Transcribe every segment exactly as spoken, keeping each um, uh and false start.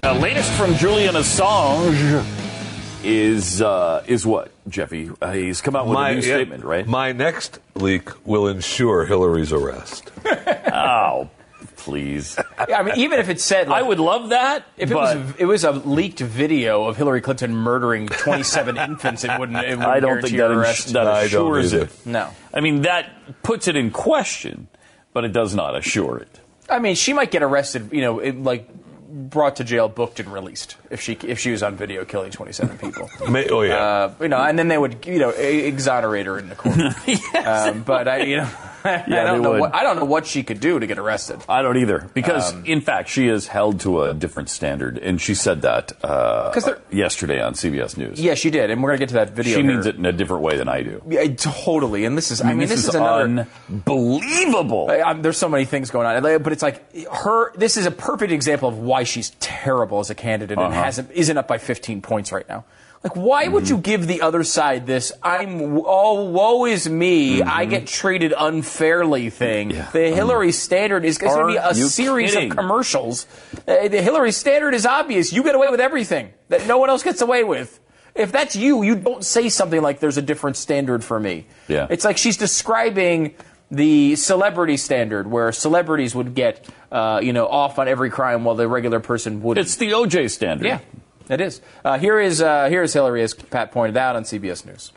The latest from Julian Assange... Is uh, is what, Jeffy? Uh, he's come out with my, a new statement, right? My next leak will ensure Hillary's arrest. Oh, please! Yeah, I mean, even if it said, like, I would love that. If it was, a, it was a leaked video of Hillary Clinton murdering twenty-seven infants, it wouldn't. It wouldn't I don't think that, ins- that assures it. No, I mean that puts it in question, but it does not assure it. I mean, she might get arrested. You know, it, like. Brought to jail, booked, and released. If she if she was on video killing twenty-seven people, oh yeah, uh, you know, and then they would you know exonerate her in the court. yes, um, but I you know yeah, I don't know would. what I don't know what she could do to get arrested. I don't either, because um, in fact she is held to a different standard, and she said that uh, yesterday on C B S News. Yeah, she did, and we're gonna get to that video. She here. means it in a different way than I do. Yeah, totally. And this is I mean, I mean this, this is, is another, unbelievable. I, there's so many things going on, but it's like her. This is a perfect example of why. Why she's terrible as a candidate and uh-huh. hasn't isn't up by fifteen points right now. Like, why mm-hmm. would you give the other side this I'm oh woe is me mm-hmm. I get treated unfairly thing? Yeah. The Hillary um, standard is going to be a series kidding? of commercials. Uh, the Hillary standard is obvious. You get away with everything that no one else gets away with. If that's you, you don't say something like there's a different standard for me. Yeah, it's like she's describing the celebrity standard, where celebrities would get, uh, you know, off on every crime while the regular person wouldn't. It's the O J standard. Yeah, it is. Uh, here is uh, here is Hillary, as Pat pointed out on C B S News.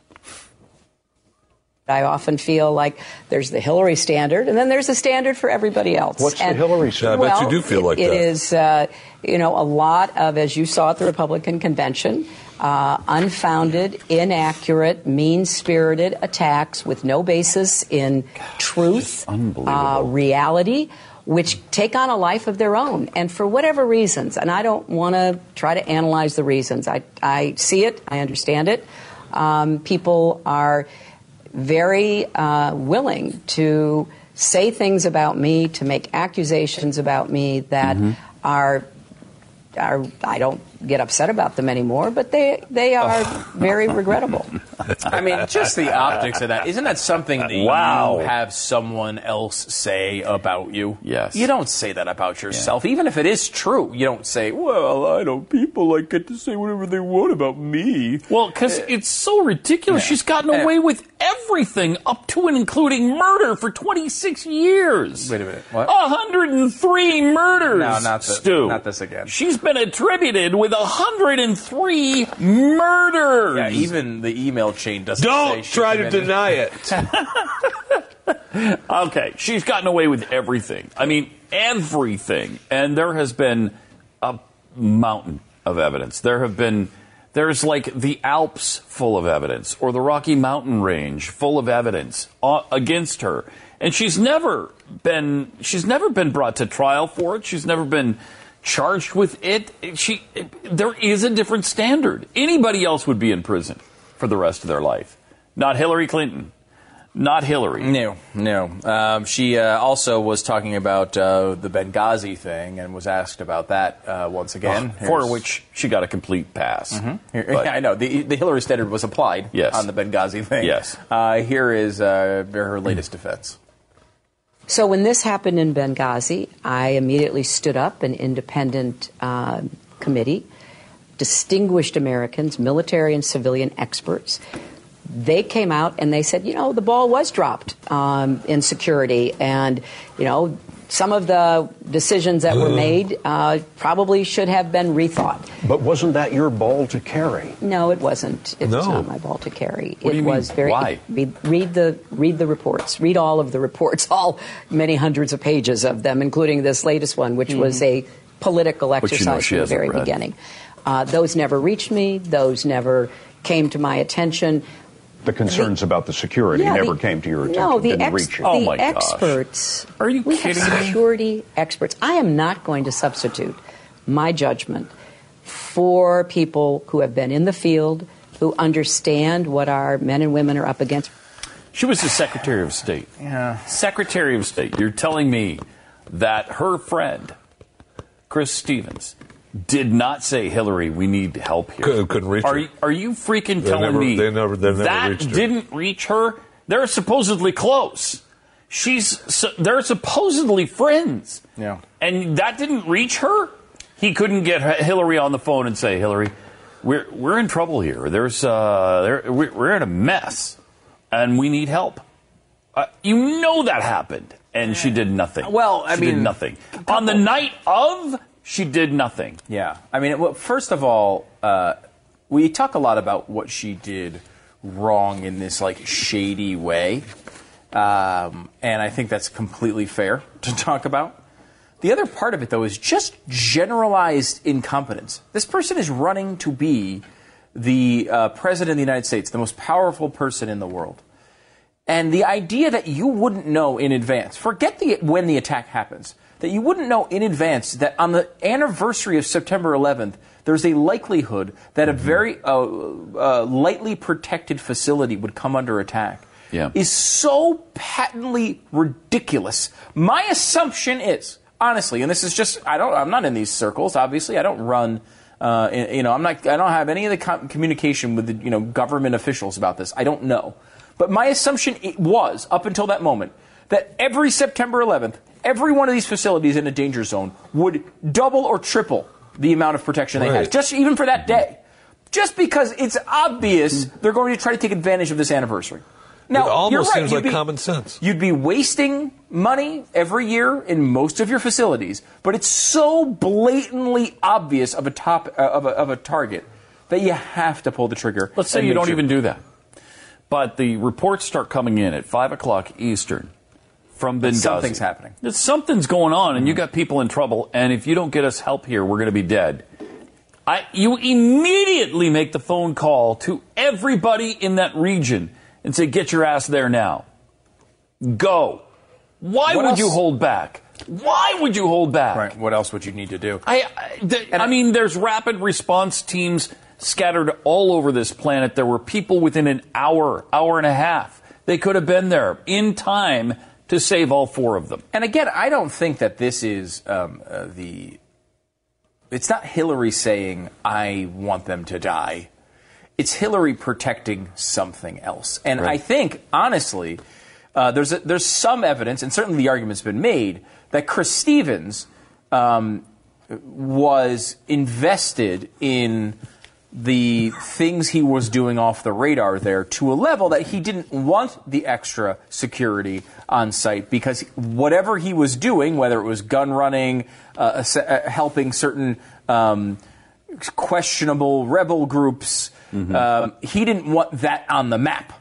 I often feel like there's the Hillary standard, and then there's a standard for everybody else. What's and, the Hillary standard? Well, I bet you do feel like it, that. It is, uh, you know, a lot of, as you saw at the Republican convention, Uh, unfounded, inaccurate, mean-spirited attacks with no basis in Gosh, truth, uh, reality, which take on a life of their own. And for whatever reasons, and I don't want to try to analyze the reasons. I, I see it. I understand it. Um, people are very uh, willing to say things about me, to make accusations about me that mm-hmm. are... Are, I don't get upset about them anymore, but they they are very regrettable. I mean, just the optics of that. Isn't that something that wow. you have someone else say about you? Yes. You don't say that about yourself. Yeah. Even if it is true, you don't say, well, I know people like get to say whatever they want about me. Well, because uh, it's so ridiculous. Yeah. She's gotten away with everything up to and including murder for twenty-six years. Wait a minute. What? one hundred three murders. No, not this. Stu. Not this again. She's been attributed with one hundred three murders. Yeah, even the email chain doesn't Don't say try to anything. deny it. Okay, she's gotten away with everything. I mean, everything. And there has been a mountain of evidence. There have been, there's like the Alps full of evidence or the Rocky Mountain Range full of evidence uh, against her. And she's never been, she's never been brought to trial for it. She's never been charged with it. She, there is a different standard. Anybody else would be in prison for the rest of their life. Not Hillary Clinton. Not Hillary. No, no. Um, she uh, also was talking about uh, the Benghazi thing and was asked about that uh, once again. Oh, for which she got a complete pass. Mm-hmm. Here, but, yeah, I know. The, the Hillary standard was applied yes. on the Benghazi thing. Yes. Uh, here is uh, her latest defense. So when this happened in Benghazi, I immediately stood up an independent uh, committee, distinguished Americans, military and civilian experts. They came out and they said, you know, the ball was dropped um, in security. And, you know, some of the decisions that were made uh, probably should have been rethought. But wasn't that your ball to carry? No, it wasn't. It no. was not my ball to carry. What it do you was mean? Very Why? Read, read the read the reports. Read all of the reports, all many hundreds of pages of them, including this latest one, which mm-hmm. was a political exercise from the very read. beginning. Uh, those never reached me. Those never came to my attention. The concerns the, about the security yeah, never the, came to your attention. No, the, ex, reach the oh my experts. Gosh. Are you we kidding have security me? Experts. I am not going to substitute my judgment for people who have been in the field, who understand what our men and women are up against. She was the Secretary of State. Yeah. Secretary of State. You're telling me that her friend, Chris Stevens, did not say, Hillary, we need help here. Couldn't, couldn't reach are, her. Are you freaking they telling never, me they never, they never that reached her. Didn't reach her? They're supposedly close. She's so, they're supposedly friends. Yeah. And that didn't reach her? He couldn't get Hillary on the phone and say, Hillary, we're we're in trouble here. There's uh, there, we're in a mess, and we need help. Uh, you know that happened, and she did nothing. Well, I she mean, did nothing double. On the night of. She did nothing. Yeah. I mean, well, first of all, uh, we talk a lot about what she did wrong in this, like, shady way. Um, and I think that's completely fair to talk about. The other part of it, though, is just generalized incompetence. This person is running to be the uh, president of the United States, the most powerful person in the world. And the idea that you wouldn't know in advance, forget the, when the attack happens, that you wouldn't know in advance that on the anniversary of September eleventh, there's a likelihood that mm-hmm. a very uh, uh, lightly protected facility would come under attack yeah. is so patently ridiculous. My assumption is, honestly, and this is just, I don't, I'm not in these circles, obviously, I don't run, uh, you know, I'm not, I don't have any of the com- communication with the, you know, government officials about this. I don't know. But my assumption it was, up until that moment, that every September eleventh, every one of these facilities in a danger zone would double or triple the amount of protection right. they had, just even for that day, just because it's obvious they're going to try to take advantage of this anniversary. Now, it almost right, seems like be, common sense. You'd be wasting money every year in most of your facilities, but it's so blatantly obvious of a top uh, of, a, of a target that you have to pull the trigger. Let's say you don't sure. even do that, but the reports start coming in at five o'clock Eastern. From Benghazi. Something's happening. Something's going on, and you got people in trouble, and if you don't get us help here, we're going to be dead. I, you immediately make the phone call to everybody in that region and say, get your ass there now. Go. Why what would else? you hold back? Why would you hold back? Right. What else would you need to do? I, I, th- I mean, there's rapid response teams scattered all over this planet. There were people within an hour, hour and a half. They could have been there in time to save all four of them. And again, I don't think that this is um, uh, the... It's not Hillary saying, I want them to die. It's Hillary protecting something else. And right. I think, honestly, uh, there's, a, there's some evidence, and certainly the argument's been made, that Chris Stevens um, was invested in the things he was doing off the radar there to a level that he didn't want the extra security on site, because whatever he was doing, whether it was gun running, uh, helping certain um, questionable rebel groups, mm-hmm. um, he didn't want that on the map.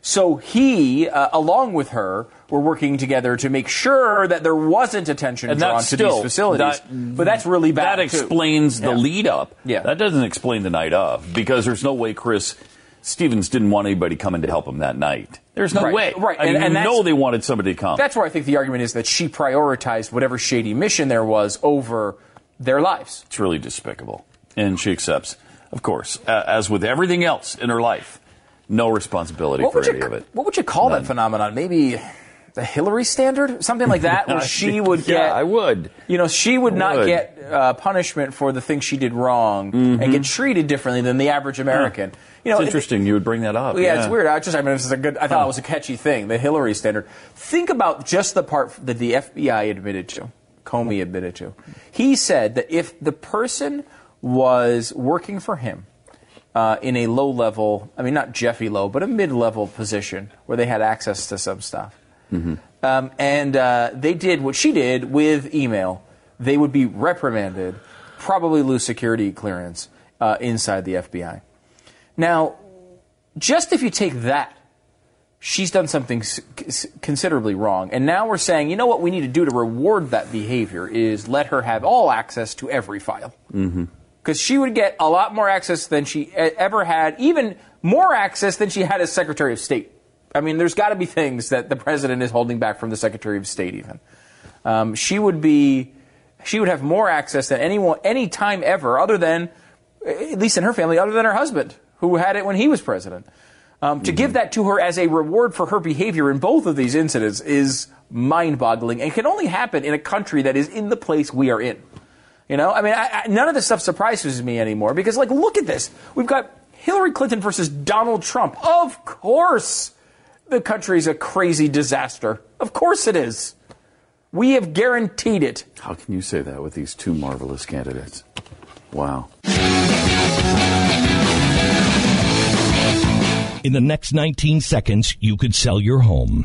So he, uh, along with her, were working together to make sure that there wasn't attention and drawn to these facilities. That, but that's really bad, That explains too. the yeah. lead up. Yeah. That doesn't explain the night of, because there's no way Chris Stevens didn't want anybody coming to help him that night. There's no right. way. Right. I and, and know they wanted somebody to come. That's where I think the argument is that she prioritized whatever shady mission there was over their lives. It's really despicable. And she accepts, of course, uh, as with everything else in her life. No responsibility what for any you, of it. What would you call None. that phenomenon? Maybe the Hillary standard? Something like that, where she would get... Yeah, I would. You know, she would I not would. get uh, punishment for the things she did wrong mm-hmm. and get treated differently than the average American. Yeah. You know, it's interesting it, you would bring that up. Yeah, yeah. It's weird. I just, I mean, this is a good... I thought huh. it was a catchy thing, the Hillary standard. Think about just the part that the F B I admitted to, Comey admitted to. He said that if the person was working for him, Uh, in a low-level, I mean, not Jeffy Low, but a mid-level position where they had access to some stuff. Mm-hmm. Um, and uh, they did what she did with email. They would be reprimanded, probably lose security clearance uh, inside the F B I. Now, just if you take that, she's done something considerably wrong. And now we're saying, you know what we need to do to reward that behavior is let her have all access to every file. Mm-hmm. Because she would get a lot more access than she ever had, even more access than she had as Secretary of State. I mean, there's got to be things that the president is holding back from the Secretary of State even. Um, she would be, she would have more access than anyone, any time ever, other than, at least in her family, other than her husband, who had it when he was president. Um, to mm-hmm. give that to her as a reward for her behavior in both of these incidents is mind-boggling and can only happen in a country that is in the place we are in. You know, I mean, I, I, none of this stuff surprises me anymore because, like, look at this. We've got Hillary Clinton versus Donald Trump. Of course the country's a crazy disaster. Of course it is. We have guaranteed it. How can you say that with these two marvelous candidates? Wow. In the next nineteen seconds, you could sell your home.